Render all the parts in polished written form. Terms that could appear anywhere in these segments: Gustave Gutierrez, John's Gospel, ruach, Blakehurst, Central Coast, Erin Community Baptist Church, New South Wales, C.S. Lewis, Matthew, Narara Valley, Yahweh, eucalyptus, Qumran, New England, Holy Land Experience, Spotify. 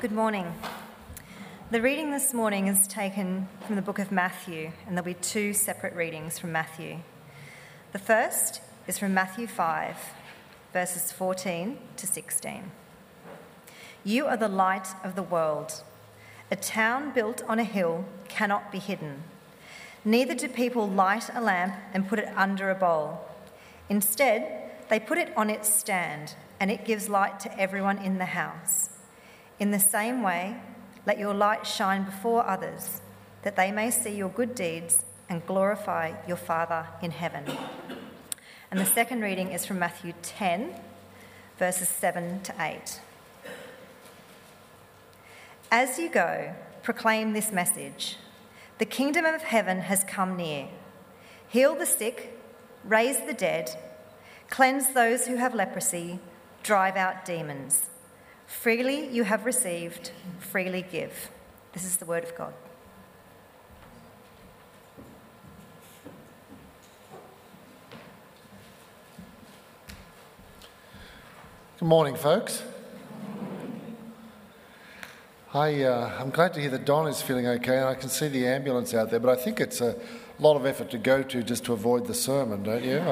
Good morning. The reading this morning is taken from the book of Matthew, and there'll be two separate readings from Matthew. The first is from Matthew 5, verses 14 to 16. You are the light of the world. A town built on a hill cannot be hidden. Neither do people light a lamp and put it under a bowl. Instead, they put it on its stand, and it gives light to everyone in the house. In the same way, let your light shine before others, that they may see your good deeds and glorify your Father in heaven. And the second reading is from Matthew 10, verses 7 to 8. As you go, proclaim this message. The kingdom of heaven has come near. Heal the sick, raise the dead, cleanse those who have leprosy, drive out demons. Freely you have received, freely give. This is the word of God. Good morning, folks. I'm glad to hear that Don is feeling okay, and I can see the ambulance out there, but I think it's a lot of effort to go to just to avoid the sermon, don't you?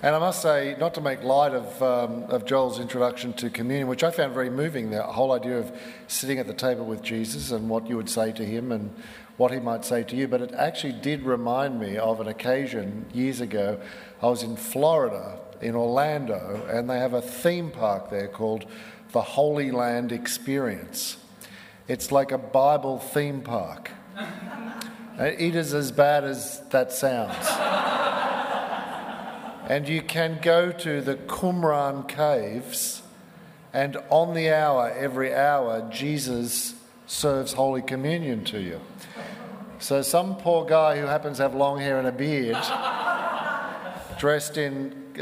And I must say, not to make light of Joel's introduction to communion, which I found very moving, the whole idea of sitting at the table with Jesus and what you would say to him and what he might say to you. But it actually did remind me of an occasion years ago. I was in Florida, in Orlando, and they have a theme park there called the Holy Land Experience. It's like a Bible theme park. It is as bad as that sounds. And you can go to the Qumran caves, and on the hour, every hour, Jesus serves Holy Communion to you. So some poor guy who happens to have long hair and a beard, dressed in,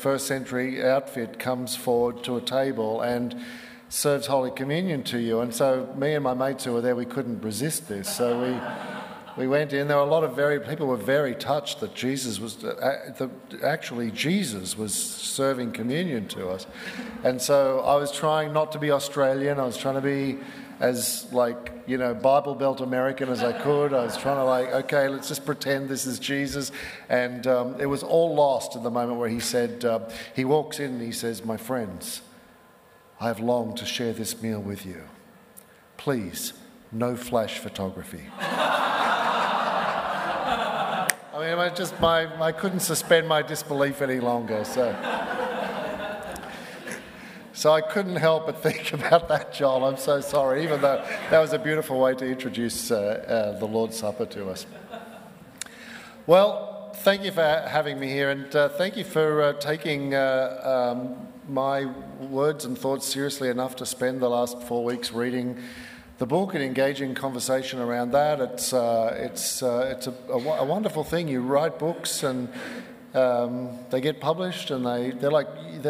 first century outfit, comes forward to a table and serves Holy Communion to you. And so me and my mates who were there, we couldn't resist this, so we went in. There were a lot of people were very touched that Jesus was actually Jesus was serving communion to us, and so I was trying not to be Australian. I was trying to be as Bible Belt American as I could. I was trying to okay, let's just pretend this is Jesus, and it was all lost in the moment where he said he walks in and he says, "My friends, I have longed to share this meal with you. Please, no flash photography." I couldn't suspend my disbelief any longer, so I couldn't help but think about that, Joel. I'm so sorry, even though that was a beautiful way to introduce the Lord's Supper to us. Well, thank you for having me here, and thank you for taking my words and thoughts seriously enough to spend the last 4 weeks reading the book and engaging conversation around that. It's a wonderful thing. You write books and they get published, and they're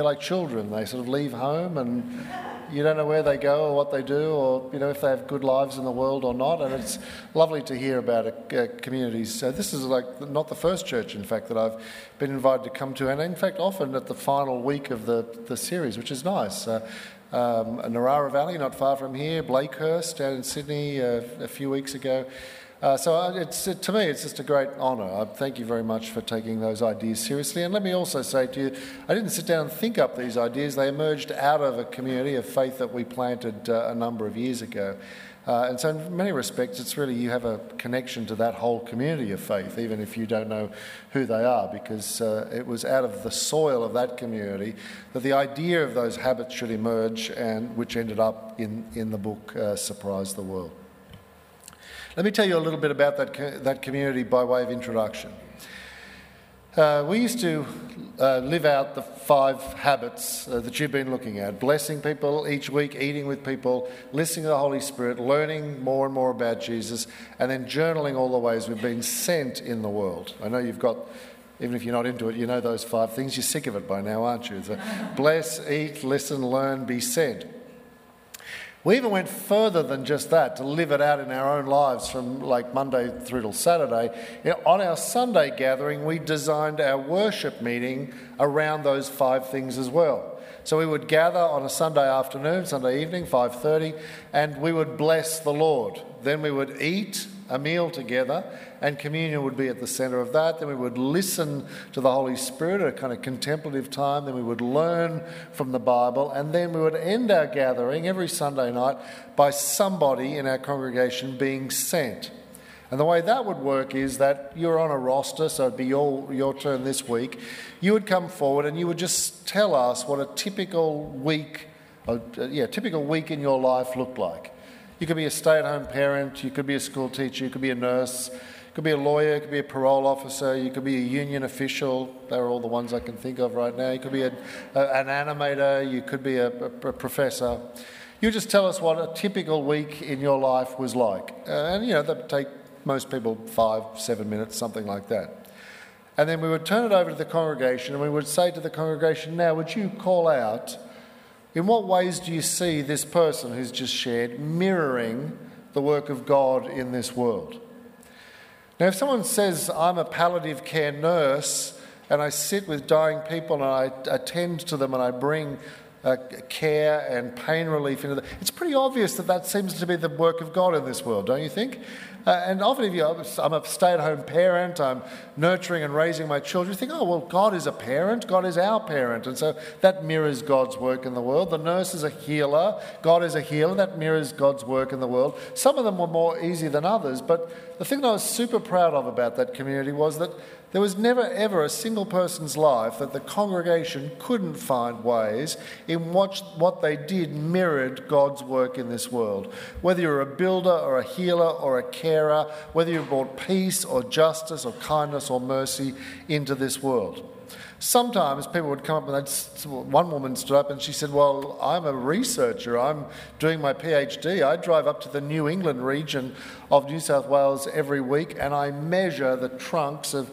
like children. They sort of leave home, and you don't know where they go or what they do, or if they have good lives in the world or not. And it's lovely to hear about communities. So this is not the first church, in fact, that I've been invited to come to, and in fact often at the final week of the series, which is nice. Narara Valley, not far from here, Blakehurst, down in Sydney a few weeks ago. To me, it's just a great honour. I thank you very much for taking those ideas seriously. And let me also say to you, I didn't sit down and think up these ideas. They emerged out of a community of faith that we planted a number of years ago. And so in many respects, it's really, you have a connection to that whole community of faith, even if you don't know who they are, because it was out of the soil of that community that the idea of those habits should emerge, and which ended up in the book, Surprise the World. Let me tell you a little bit about that community by way of introduction. We used to live out the 5 habits that you've been looking at: blessing people each week, eating with people, listening to the Holy Spirit, learning more and more about Jesus, and then journaling all the ways we've been sent in the world. I know you've got, even if you're not into it, you know those 5 things. You're sick of it by now, aren't you? So bless, eat, listen, learn, be sent. We even went further than just that to live it out in our own lives from like Monday through till Saturday. You know, on our Sunday gathering, we designed our worship meeting around those five things as well. So we would gather on a Sunday afternoon, Sunday evening, 5:30, and we would bless the Lord. Then we would eat a meal together, and communion would be at the centre of that. Then we would listen to the Holy Spirit at a kind of contemplative time. Then we would learn from the Bible, and then we would end our gathering every Sunday night by somebody in our congregation being sent. And the way that would work is that you're on a roster, so it'd be your turn this week. You would come forward and you would just tell us what a typical week in your life looked like. You could be a stay-at-home parent, you could be a school teacher, you could be a nurse, you could be a lawyer, you could be a parole officer, you could be a union official. They're all the ones I can think of right now. You could be an animator, you could be a professor. You just tell us what a typical week in your life was like. And, you know, that would take most people 5-7 minutes, something like that. And then we would turn it over to the congregation and we would say to the congregation, now would you call out, in what ways do you see this person who's just shared mirroring the work of God in this world? Now if someone says, I'm a palliative care nurse and I sit with dying people and I attend to them and I bring care and pain relief into them, it's pretty obvious that that seems to be the work of God in this world, don't you think? And often if I'm a stay-at-home parent, I'm nurturing and raising my children, you think, oh, well, God is a parent, God is our parent. And so that mirrors God's work in the world. The nurse is a healer, God is a healer, that mirrors God's work in the world. Some of them were more easy than others, but the thing that I was super proud of about that community was that there was never, ever a single person's life that the congregation couldn't find ways in what they did mirrored God's work in this world. Whether you're a builder or a healer or a carer, whether you brought peace or justice or kindness or mercy into this world. Sometimes people would come up and one woman stood up and she said, well, I'm a researcher, I'm doing my PhD, I drive up to the New England region of New South Wales every week and I measure the trunks of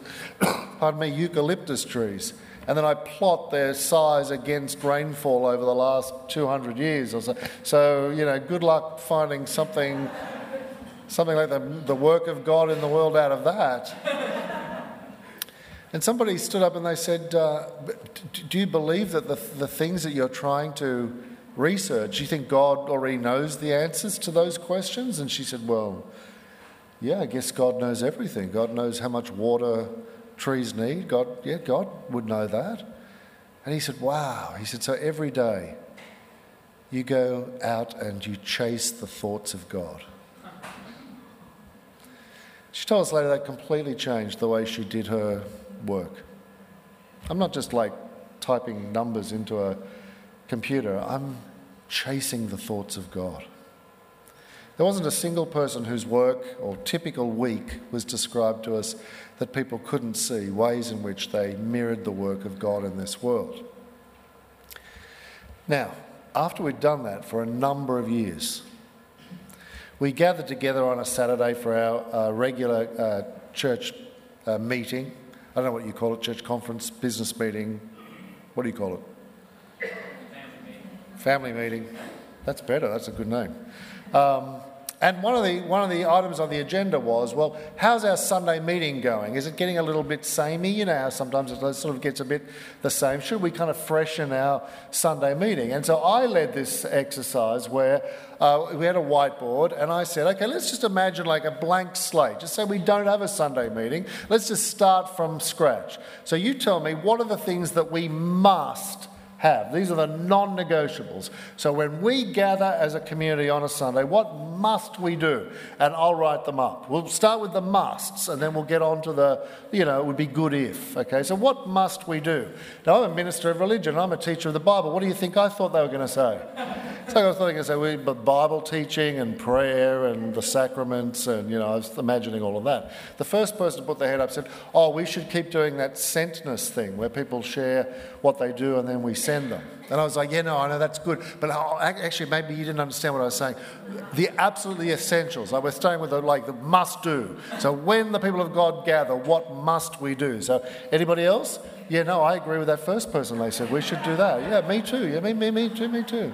eucalyptus trees and then I plot their size against rainfall over the last 200 years or so. So, you know, good luck finding something like the work of God in the world out of that. And somebody stood up and they said, do you believe that the things that you're trying to research, do you think God already knows the answers to those questions? And she said, well, yeah, I guess God knows everything. God knows how much water trees need. God would know that. And he said, wow. He said, so every day you go out and you chase the thoughts of God. She told us later that completely changed the way she did her work. I'm not just like typing numbers into a computer, I'm chasing the thoughts of God. There wasn't a single person whose work or typical week was described to us that people couldn't see ways in which they mirrored the work of God in this world. Now, after we'd done that for a number of years, we gathered together on a Saturday for our regular church meeting. I don't know what you call it, church conference, business meeting. What do you call it? Family meeting. That's better. That's a good name. And one of the items on the agenda was, well, how's our Sunday meeting going? Is it getting a little bit samey? You know how sometimes it sort of gets a bit the same. Should we kind of freshen our Sunday meeting? And so I led this exercise where we had a whiteboard and I said, okay, let's just imagine like a blank slate. Just say we don't have a Sunday meeting. Let's just start from scratch. So you tell me, what are the things that we must have? These are the non-negotiables. So when we gather as a community on a Sunday, what must we do? And I'll write them up. We'll start with the musts and then we'll get on to the, you know, it would be good if. Okay, so what must we do? Now, I'm a minister of religion. I'm a teacher of the Bible. What do you think I thought they were going to say? So I thought they were going to say, well, Bible teaching and prayer and the sacraments and, you know, I was imagining all of that. The first person to put their head up said, oh, we should keep doing that sentness thing where people share what they do and then we send them. And I was like, yeah, no, I know that's good, but actually maybe you didn't understand what I was saying. The absolutely essentials, like we're staying with the must do. So when the people of God gather, what must we do? So anybody else? Yeah, no, I agree with that first person. They said we should do that. Yeah, me too. Yeah, me too.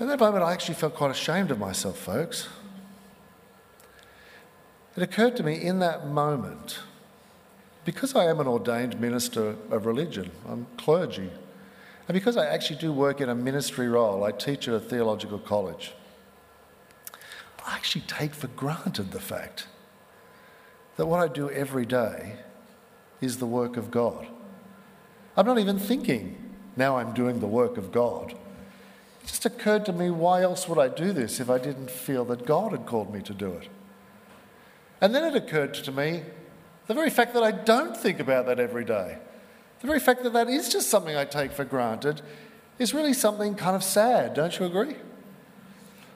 At that moment, I actually felt quite ashamed of myself, folks. It occurred to me in that moment, because I am an ordained minister of religion, I'm clergy, and because I actually do work in a ministry role, I teach at a theological college, I actually take for granted the fact that what I do every day is the work of God. I'm not even thinking, now I'm doing the work of God. It just occurred to me, why else would I do this if I didn't feel that God had called me to do it? And then it occurred to me, the very fact that I don't think about that every day, the very fact that that is just something I take for granted, is really something kind of sad, don't you agree?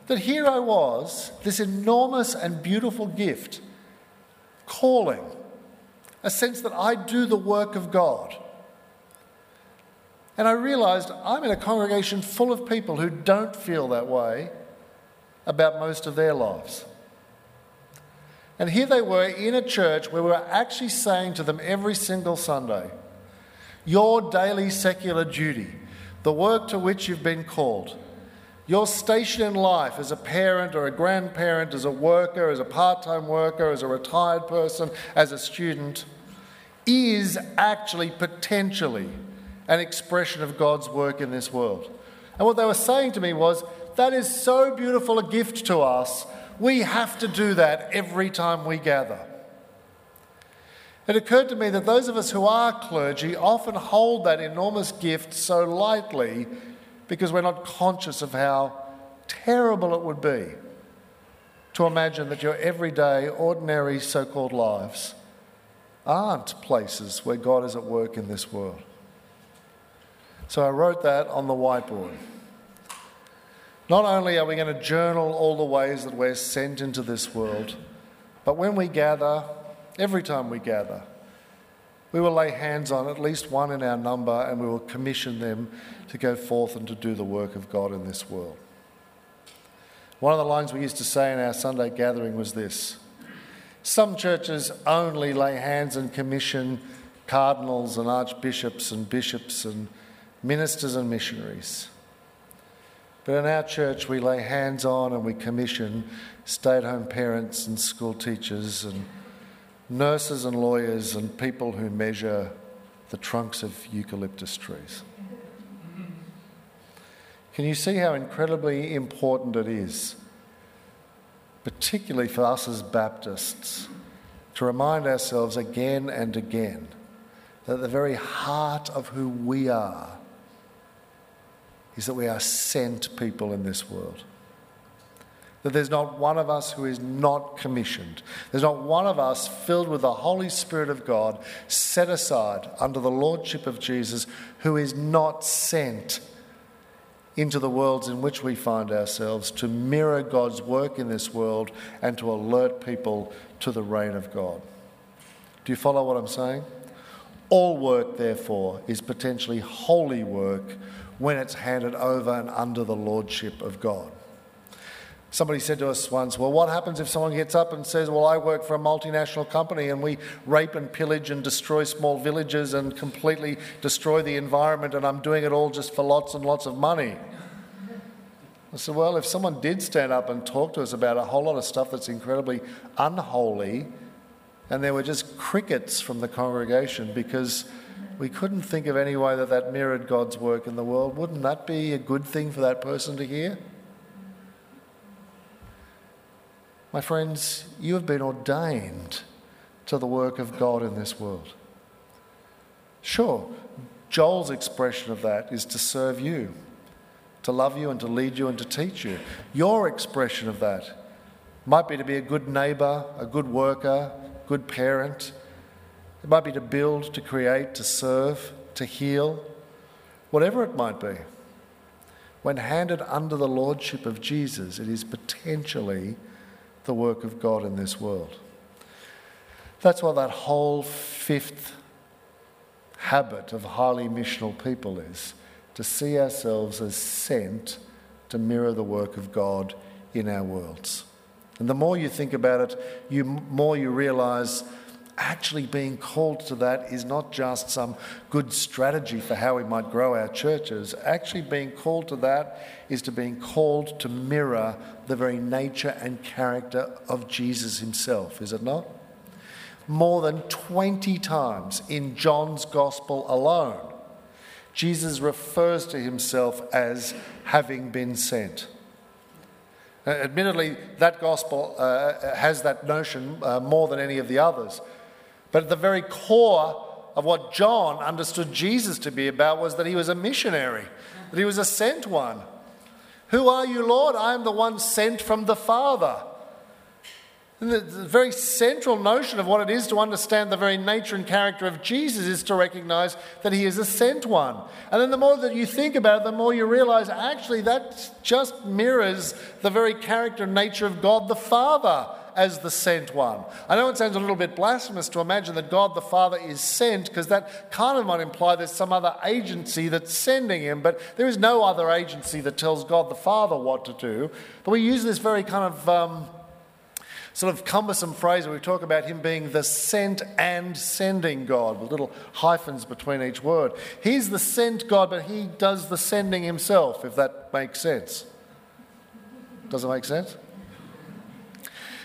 That here I was, this enormous and beautiful gift, calling, a sense that I do the work of God. And I realised I'm in a congregation full of people who don't feel that way about most of their lives. And here they were in a church where we were actually saying to them every single Sunday, your daily secular duty, the work to which you've been called, your station in life as a parent or a grandparent, as a worker, as a part-time worker, as a retired person, as a student, is actually potentially an expression of God's work in this world. And what they were saying to me was, that is so beautiful a gift to us. We have to do that every time we gather. It occurred to me that those of us who are clergy often hold that enormous gift so lightly because we're not conscious of how terrible it would be to imagine that your everyday, ordinary so-called lives aren't places where God is at work in this world. So I wrote that on the whiteboard. Not only are we going to journal all the ways that we're sent into this world, but when we gather, every time we gather, we will lay hands on at least one in our number and we will commission them to go forth and to do the work of God in this world. One of the lines we used to say in our Sunday gathering was this: some churches only lay hands and commission cardinals and archbishops and bishops and ministers and missionaries. But in our church, we lay hands on and we commission stay-at-home parents and school teachers and nurses and lawyers and people who measure the trunks of eucalyptus trees. Can you see how incredibly important it is, particularly for us as Baptists, to remind ourselves again and again that at the very heart of who we are is that we are sent people in this world. That there's not one of us who is not commissioned. There's not one of us filled with the Holy Spirit of God, set aside under the Lordship of Jesus, who is not sent into the worlds in which we find ourselves to mirror God's work in this world and to alert people to the reign of God. Do you follow what I'm saying? All work, therefore, is potentially holy work when it's handed over and under the lordship of God. Somebody said to us once, well, what happens if someone gets up and says, well, I work for a multinational company and we rape and pillage and destroy small villages and completely destroy the environment and I'm doing it all just for lots and lots of money? I said, well, if someone did stand up and talk to us about a whole lot of stuff that's incredibly unholy and there were just crickets from the congregation because we couldn't think of any way that that mirrored God's work in the world, wouldn't that be a good thing for that person to hear? My friends, you have been ordained to the work of God in this world. Sure, Joel's expression of that is to serve you, to love you and to lead you and to teach you. Your expression of that might be to be a good neighbour, a good worker, good parent. It might be to build, to create, to serve, to heal, whatever it might be. When handed under the lordship of Jesus, it is potentially the work of God in this world. That's what that whole fifth habit of highly missional people is, to see ourselves as sent to mirror the work of God in our worlds. And the more you think about it, the more you realise actually being called to that is not just some good strategy for how we might grow our churches. Actually being called to that is to being called to mirror the very nature and character of Jesus himself, is it not? More than 20 times in John's Gospel alone, Jesus refers to himself as having been sent. Admittedly, that gospel has that notion more than any of the others. But at the very core of what John understood Jesus to be about was that he was a missionary, that he was a sent one. Who are you, Lord? I am the one sent from the Father. And the very central notion of what it is to understand the very nature and character of Jesus is to recognize that he is a sent one. And then the more that you think about it, the more you realize actually that just mirrors the very character and nature of God the Father as the sent one. I know it sounds a little bit blasphemous to imagine that God the Father is sent, because that kind of might imply there's some other agency that's sending him, but there is no other agency that tells God the Father what to do. But we use this very kind of sort of cumbersome phrase where we talk about him being the sent and sending God, with little hyphens between each word. He's the sent God, but he does the sending himself, if that makes sense. Does it make sense?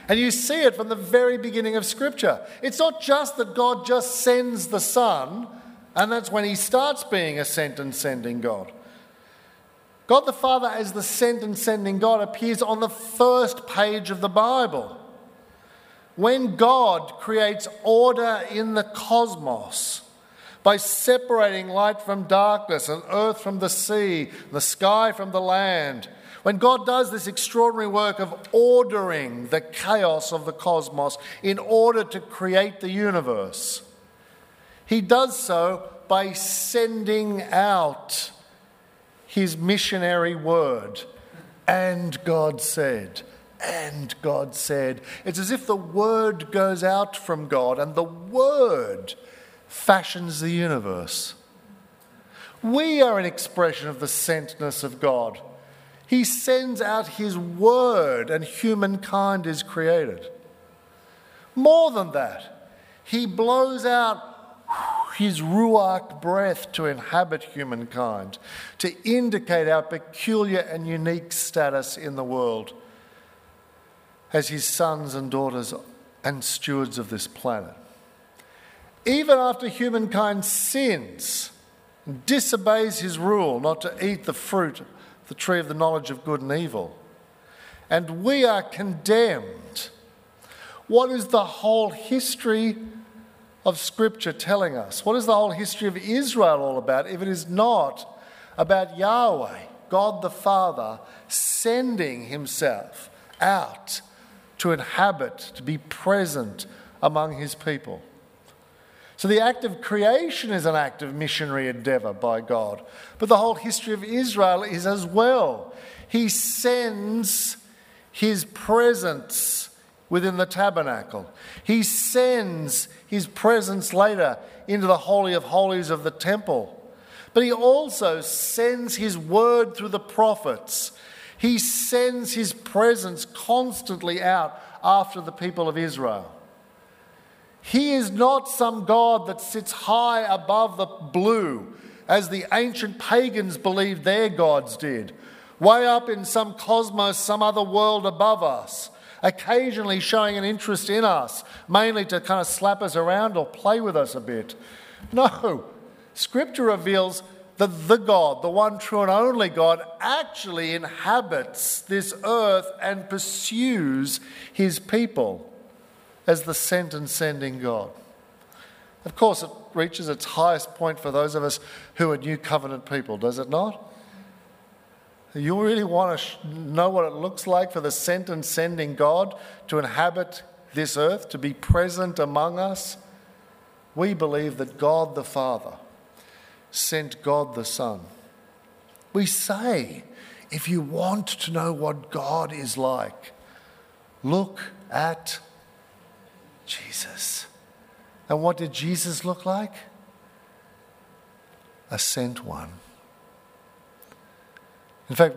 And you see it from the very beginning of Scripture. It's not just that God just sends the Son, and that's when he starts being a sent and sending God. God the Father as the sent and sending God appears on the first page of the Bible. When God creates order in the cosmos by separating light from darkness and earth from the sea, the sky from the land, when God does this extraordinary work of ordering the chaos of the cosmos in order to create the universe, he does so by sending out his missionary word. And God said... And God said. It's as if the word goes out from God and the word fashions the universe. We are an expression of the sentness of God. He sends out his word and humankind is created. More than that, he blows out his ruach breath to inhabit humankind, to indicate our peculiar and unique status in the world as his sons and daughters and stewards of this planet. Even after humankind sins and disobeys his rule not to eat the fruit of the tree of the knowledge of good and evil, and we are condemned, what is the whole history of Scripture telling us? What is the whole history of Israel all about if it is not about Yahweh, God the Father, sending himself out to inhabit, to be present among his people? So the act of creation is an act of missionary endeavour by God, but the whole history of Israel is as well. He sends his presence within the tabernacle. He sends his presence later into the Holy of Holies of the temple. But he also sends his word through the prophets. He sends his presence constantly out after the people of Israel. He is not some God that sits high above the blue, as the ancient pagans believed their gods did, way up in some cosmos, some other world above us, occasionally showing an interest in us, mainly to kind of slap us around or play with us a bit. No, Scripture reveals that the God, the one true and only God, actually inhabits this earth and pursues his people as the sent and sending God. Of course, it reaches its highest point for those of us who are New Covenant people, does it not? You really want to know what it looks like for the sent and sending God to inhabit this earth, to be present among us? We believe that God the Father sent God the Son. We say, if you want to know what God is like, look at Jesus. And what did Jesus look like? A sent one. In fact,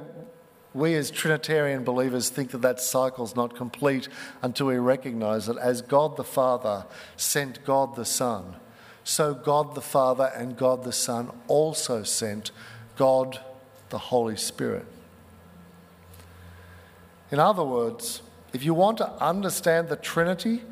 we as Trinitarian believers think that that cycle's not complete until we recognise that as God the Father sent God the Son, so God the Father and God the Son also sent God the Holy Spirit. In other words, if you want to understand the Trinity,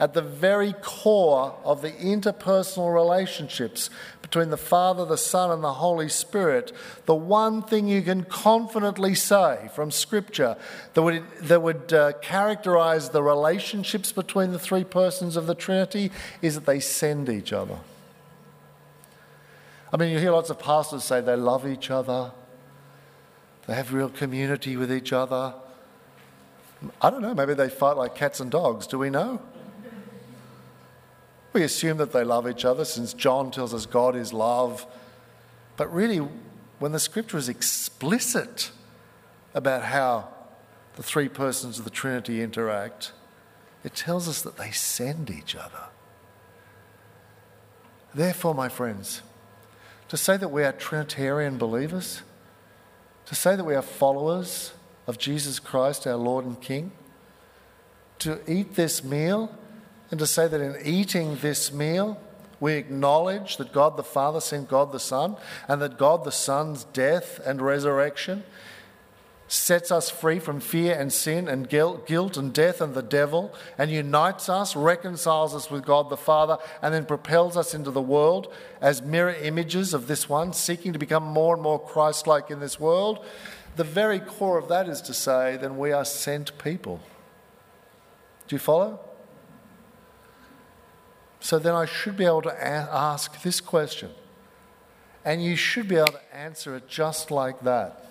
at the very core of the interpersonal relationships between the Father, the Son, and the Holy Spirit, the one thing you can confidently say from Scripture that would characterise the relationships between the three persons of the Trinity is that they send each other. I mean, you hear lots of pastors say they love each other, they have real community with each other. I don't know, maybe they fight like cats and dogs, do we know? We assume that they love each other since John tells us God is love. But really, when the Scripture is explicit about how the three persons of the Trinity interact, it tells us that they send each other. Therefore, my friends, to say that we are Trinitarian believers, to say that we are followers of Jesus Christ, our Lord and King, to eat this meal and to say that in eating this meal, we acknowledge that God the Father sent God the Son and that God the Son's death and resurrection sets us free from fear and sin and guilt and death and the devil and unites us, reconciles us with God the Father, and then propels us into the world as mirror images of this one, seeking to become more and more Christ-like in this world. The very core of that is to say, then we are sent people. Do you follow? So then I should be able to ask this question. And you should be able to answer it just like that.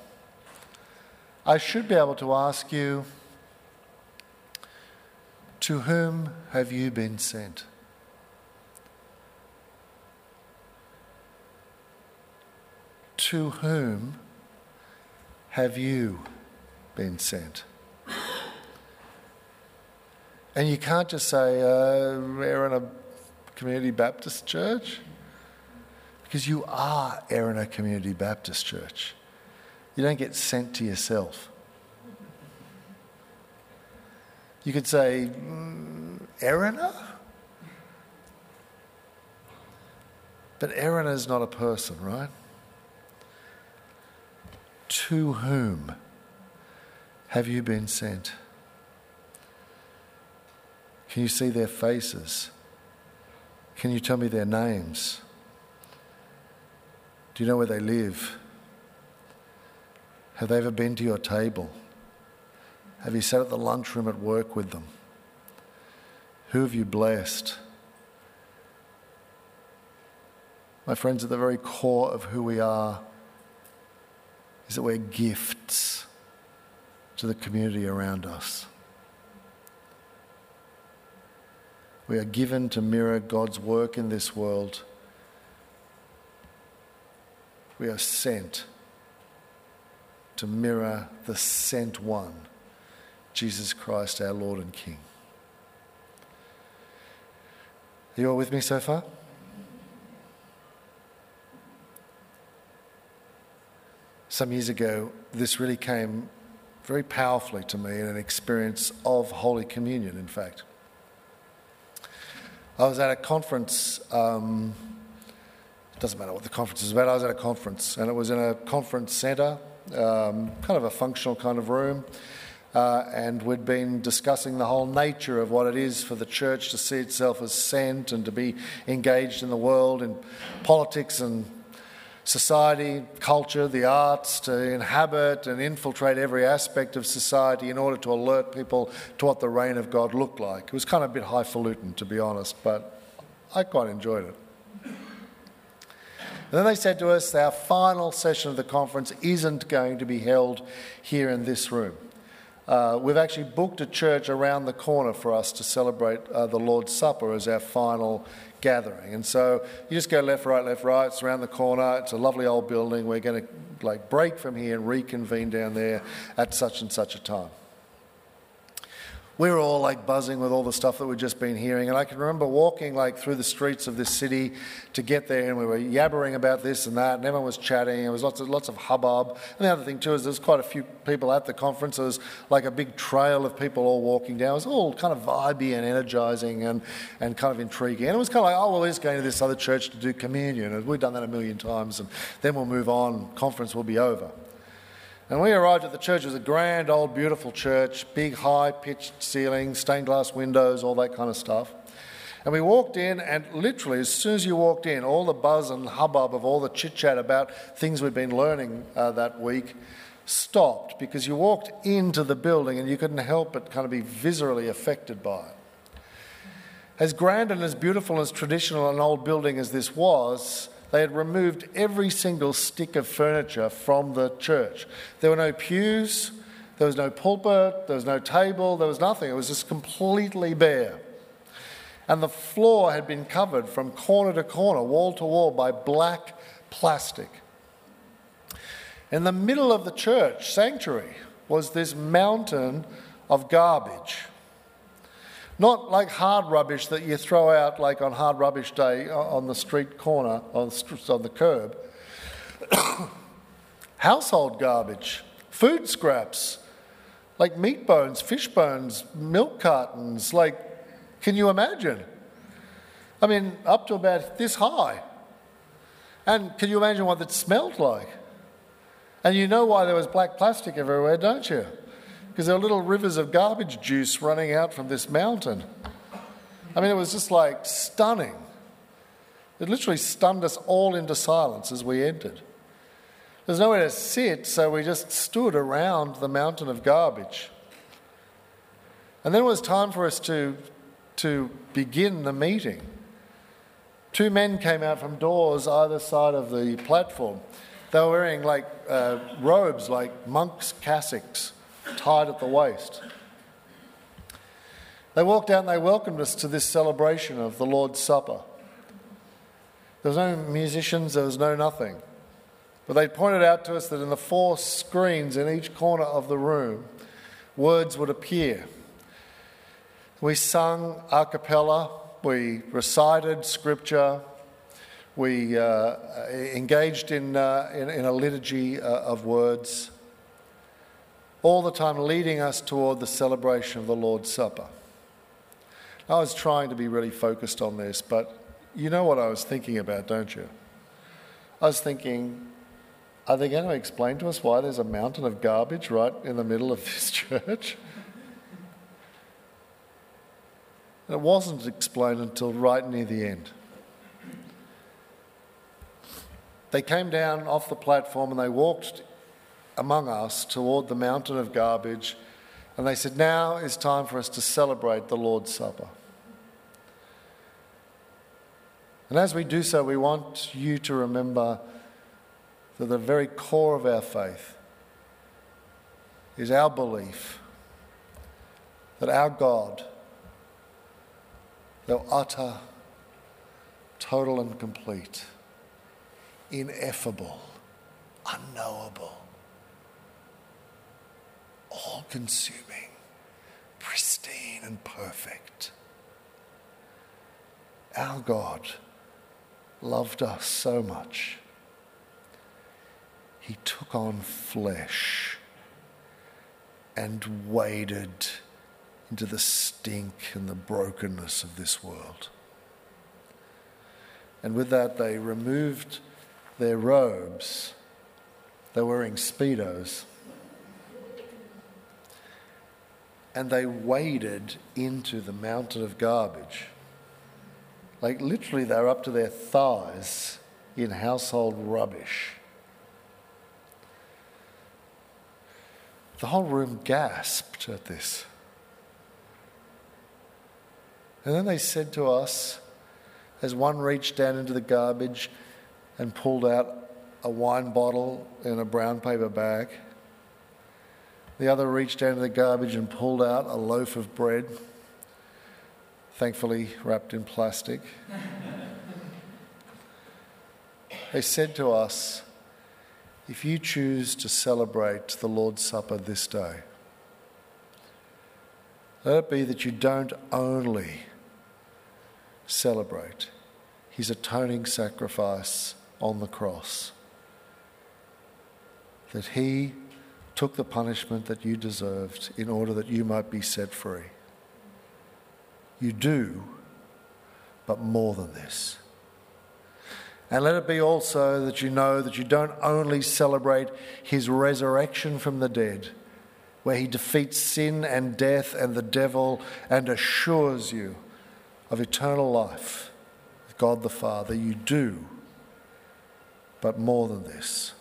I should be able to ask you, to whom have you been sent? To whom have you been sent? And you can't just say, Erin Community Baptist Church, because you are Erin Community Baptist Church. You don't get sent to yourself. You could say, Erin? But Erin is not a person, right? To whom have you been sent? Can you see their faces? Can you tell me their names? Do you know where they live? Have they ever been to your table? Have you sat at the lunchroom at work with them? Who have you blessed? My friends, at the very core of who we are is that we're gifts to the community around us. We are given to mirror God's work in this world. We are sent to mirror the sent one, Jesus Christ, our Lord and King. Are you all with me so far? Some years ago, this really came very powerfully to me in an experience of Holy Communion, in fact. I was at a conference, it doesn't matter what the conference is about, I was at a conference, and it was in a conference centre, kind of a functional kind of room, and we'd been discussing the whole nature of what it is for the church to see itself as sent and to be engaged in the world, in politics and society, culture, the arts, to inhabit and infiltrate every aspect of society in order to alert people to what the reign of God looked like. It was kind of a bit highfalutin, to be honest, but I quite enjoyed it. And then they said to us, our final session of the conference isn't going to be held here in this room. We've actually booked a church around the corner for us to celebrate the Lord's Supper as our final gathering. And so you just go left, right, it's around the corner, it's a lovely old building, we're going to break from here and reconvene down there at such and such a time. we were all like buzzing with all the stuff that we'd just been hearing. And I can remember walking like through the streets of this city to get there, and we were yabbering about this and that, and everyone was chatting. There was lots of hubbub. And the other thing too is there's quite a few people at the conference. There was like a big trail of people all walking down. It was all kind of vibey and energizing and kind of intriguing. And it was kind of like, oh, well, we're just going to this other church to do communion, and we've done that 1,000,000 times, and then we'll move on. Conference will be over. And we arrived at the church. It was a grand, old, beautiful church, big, high-pitched ceilings, stained glass windows, all that kind of stuff. And we walked in, and literally, as soon as you walked in, all the buzz and hubbub of all the chit-chat about things we'd been learning that week stopped, because you walked into the building and you couldn't help but kind of be viscerally affected by it. As grand and as beautiful and as traditional an old building as this was, they had removed every single stick of furniture from the church. There were no pews, there was no pulpit, there was no table, there was nothing. It was just completely bare. And the floor had been covered from corner to corner, wall to wall, by black plastic. In the middle of the church sanctuary was this mountain of garbage. Not like hard rubbish that you throw out like on hard rubbish day on the street corner, on the curb. Household garbage, food scraps, like meat bones, fish bones, milk cartons, like, can you imagine? I mean, up to about this high. And can you imagine what that smelled like? And you know why there was black plastic everywhere, don't you? Because there were little rivers of garbage juice running out from this mountain. I mean, it was just like stunning. It literally stunned us all into silence as we entered. There's nowhere to sit, so we just stood around the mountain of garbage. And then it was time for us to begin the meeting. Two men came out from doors either side of the platform. They were wearing like robes, like monks' cassocks, tied at the waist. They walked out and they welcomed us to this celebration of the Lord's Supper. There was no musicians, there was no nothing. But they pointed out to us that in the 4 screens in each corner of the room, words would appear. We sung a cappella, we recited scripture, we engaged in a liturgy of words, all the time leading us toward the celebration of the Lord's Supper. I was trying to be really focused on this, but you know what I was thinking about, don't you? I was thinking, are they going to explain to us why there's a mountain of garbage right in the middle of this church? And it wasn't explained until right near the end. They came down off the platform and they walked among us toward the mountain of garbage, and they said, now is time for us to celebrate the Lord's Supper. And as we do so, we want you to remember that the very core of our faith is our belief that our God, though utter, total and complete, ineffable, unknowable, all-consuming, pristine and perfect, our God loved us so much, he took on flesh and waded into the stink and the brokenness of this world. And with that, they removed their robes. They were wearing Speedos. And they waded into the mountain of garbage. Like literally they were up to their thighs in household rubbish. The whole room gasped at this. And then they said to us, as one reached down into the garbage and pulled out a wine bottle in a brown paper bag, the other reached down to the garbage and pulled out a loaf of bread, thankfully wrapped in plastic. They said to us, if you choose to celebrate the Lord's Supper this day, Let it be that you don't only celebrate his atoning sacrifice on the cross, that he took the punishment that you deserved in order that you might be set free. You do, but more than this. And let it be also that you know that you don't only celebrate his resurrection from the dead, where he defeats sin and death and the devil and assures you of eternal life with God the Father. You do, but more than this.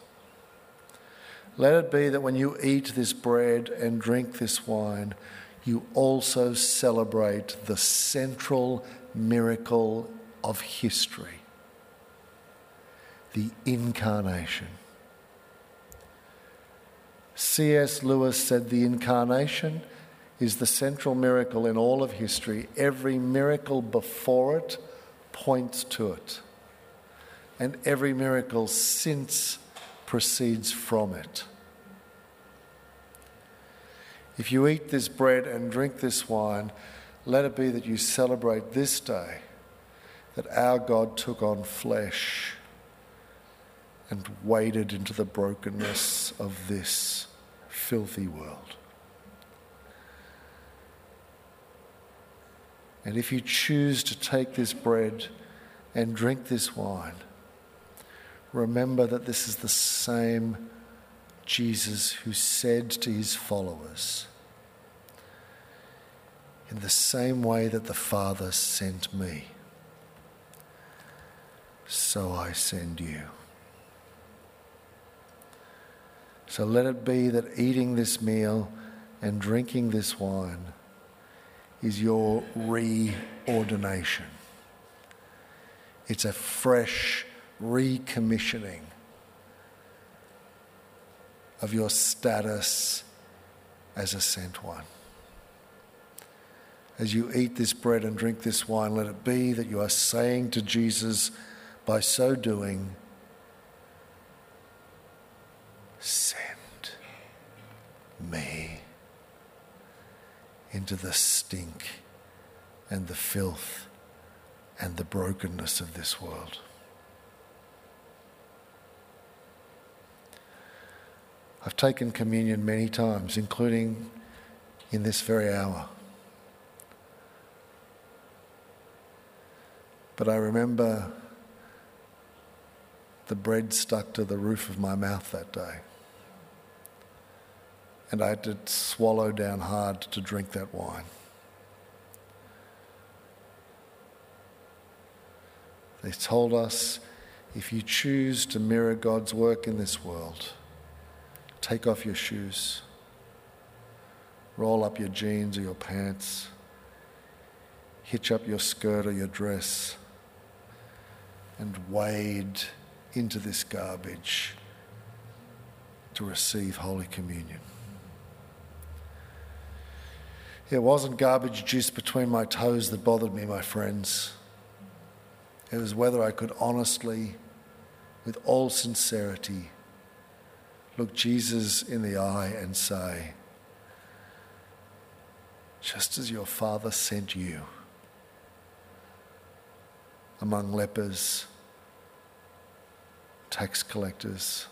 Let it be that when you eat this bread and drink this wine, you also celebrate the central miracle of history, the incarnation. C.S. Lewis said the incarnation is the central miracle in all of history. Every miracle before it points to it, and every miracle since proceeds from it. If you eat this bread and drink this wine, let it be that you celebrate this day that our God took on flesh and waded into the brokenness of this filthy world. And if you choose to take this bread and drink this wine, remember that this is the same Jesus who said to his followers, "In the same way that the Father sent me, so I send you." So let it be that eating this meal and drinking this wine is your reordination. It's a fresh recommissioning of your status as a sent one. As you eat this bread and drink this wine, let it be that you are saying to Jesus, by so doing, "Send me into the stink and the filth and the brokenness of this world." I've taken communion many times, including in this very hour. But I remember the bread stuck to the roof of my mouth that day, and I had to swallow down hard to drink that wine. They told us, if you choose to mirror God's work in this world, take off your shoes, roll up your jeans or your pants, hitch up your skirt or your dress, and wade into this garbage to receive Holy Communion. It wasn't garbage juice between my toes that bothered me, my friends. It was whether I could honestly, with all sincerity, look Jesus in the eye and say, "Just as your Father sent you among lepers, tax collectors,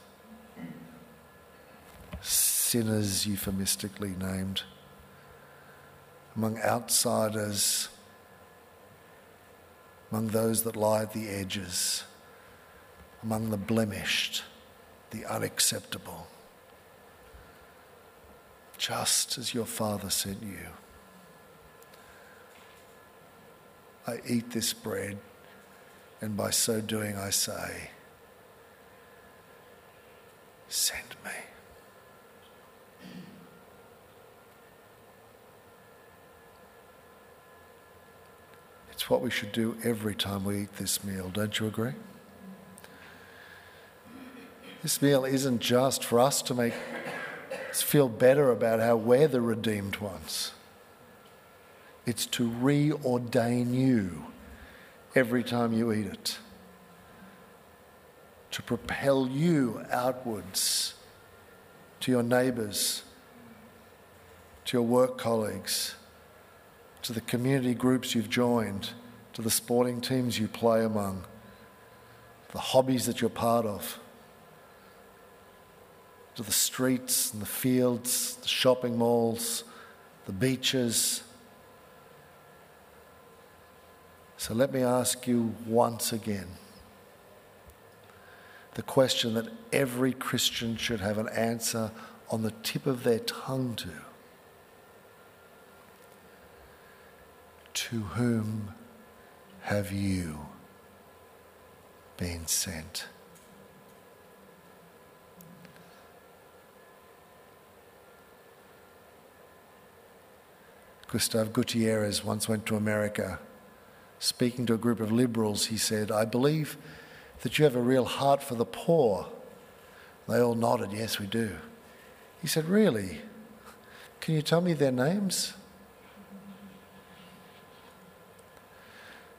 sinners euphemistically named, among outsiders, among those that lie at the edges, among the blemished, the unacceptable, just as your Father sent you." I eat this bread, and by so doing I say, "Send me." It's what we should do every time we eat this meal, don't you agree? This meal isn't just for us to make us feel better about how we're the redeemed ones. It's to reordain you every time you eat it, to propel you outwards to your neighbours, to your work colleagues, to the community groups you've joined, to the sporting teams you play among, the hobbies that you're part of, to the streets and the fields, the shopping malls, the beaches. So let me ask you once again the question that every Christian should have an answer on the tip of their tongue to. To whom have you been sent? Gustave Gutierrez once went to America. Speaking to a group of liberals, he said, "I believe that you have a real heart for the poor." They all nodded, "Yes, we do." He said, "Really? Can you tell me their names?"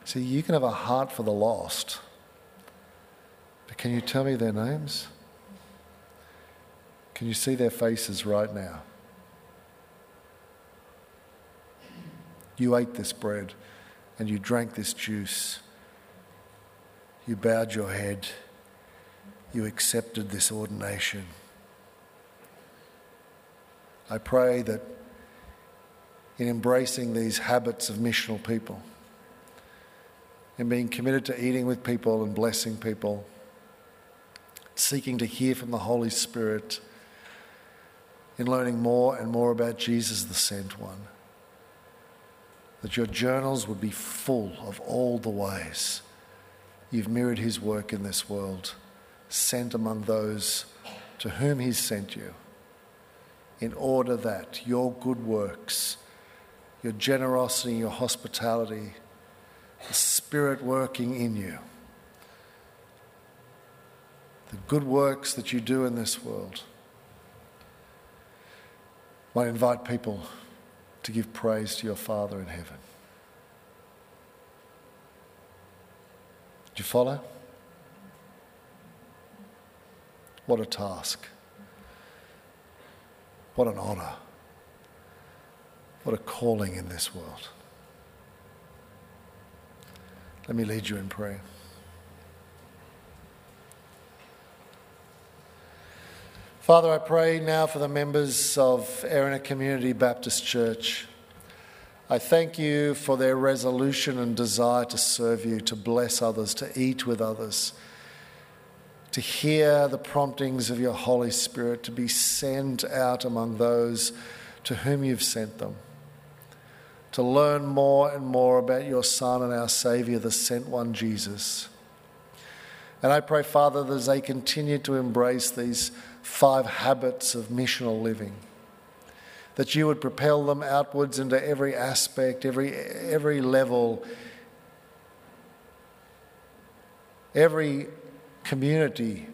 See, you can have a heart for the lost, but can you tell me their names? Can you see their faces right now? You ate this bread and you drank this juice. You bowed your head. You accepted this ordination. I pray that in embracing these habits of missional people, in being committed to eating with people and blessing people, seeking to hear from the Holy Spirit, in learning more and more about Jesus, the Sent One, that your journals would be full of all the ways you've mirrored his work in this world, sent among those to whom he's sent you, in order that your good works, your generosity, your hospitality, the Spirit working in you, the good works that you do in this world, might invite people to give praise to your Father in heaven. Do you follow? What a task. What an honour. What a calling in this world. Let me lead you in prayer. Father, I pray now for the members of Erin Community Baptist Church. I thank you for their resolution and desire to serve you, to bless others, to eat with others, to hear the promptings of your Holy Spirit, to be sent out among those to whom you've sent them, to learn more and more about your Son and our Saviour, the Sent One, Jesus. And I pray, Father, that as they continue to embrace these 5 habits of missional living, that you would propel them outwards into every aspect, every level, every community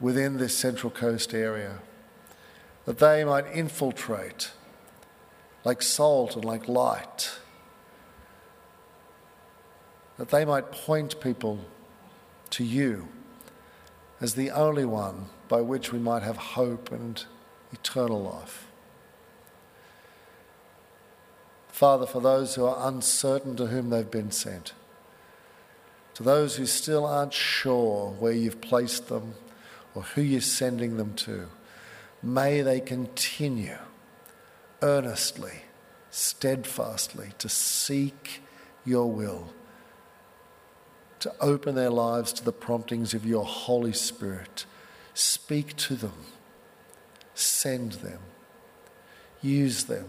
within this Central Coast area, that they might infiltrate like salt and like light, that they might point people to you as the only one by which we might have hope and eternal life. Father, for those who are uncertain to whom they've been sent, to those who still aren't sure where you've placed them or who you're sending them to, may they continue earnestly, steadfastly to seek your will, to open their lives to the promptings of your Holy Spirit. Speak to them, send them, use them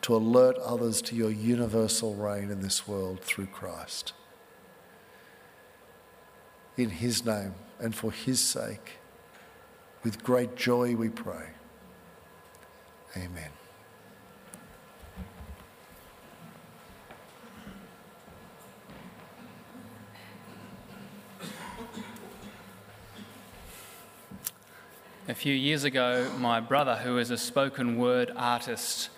to alert others to your universal reign in this world through Christ. In his name and for his sake, with great joy we pray. Amen. A few years ago, my brother, who is a spoken word artist,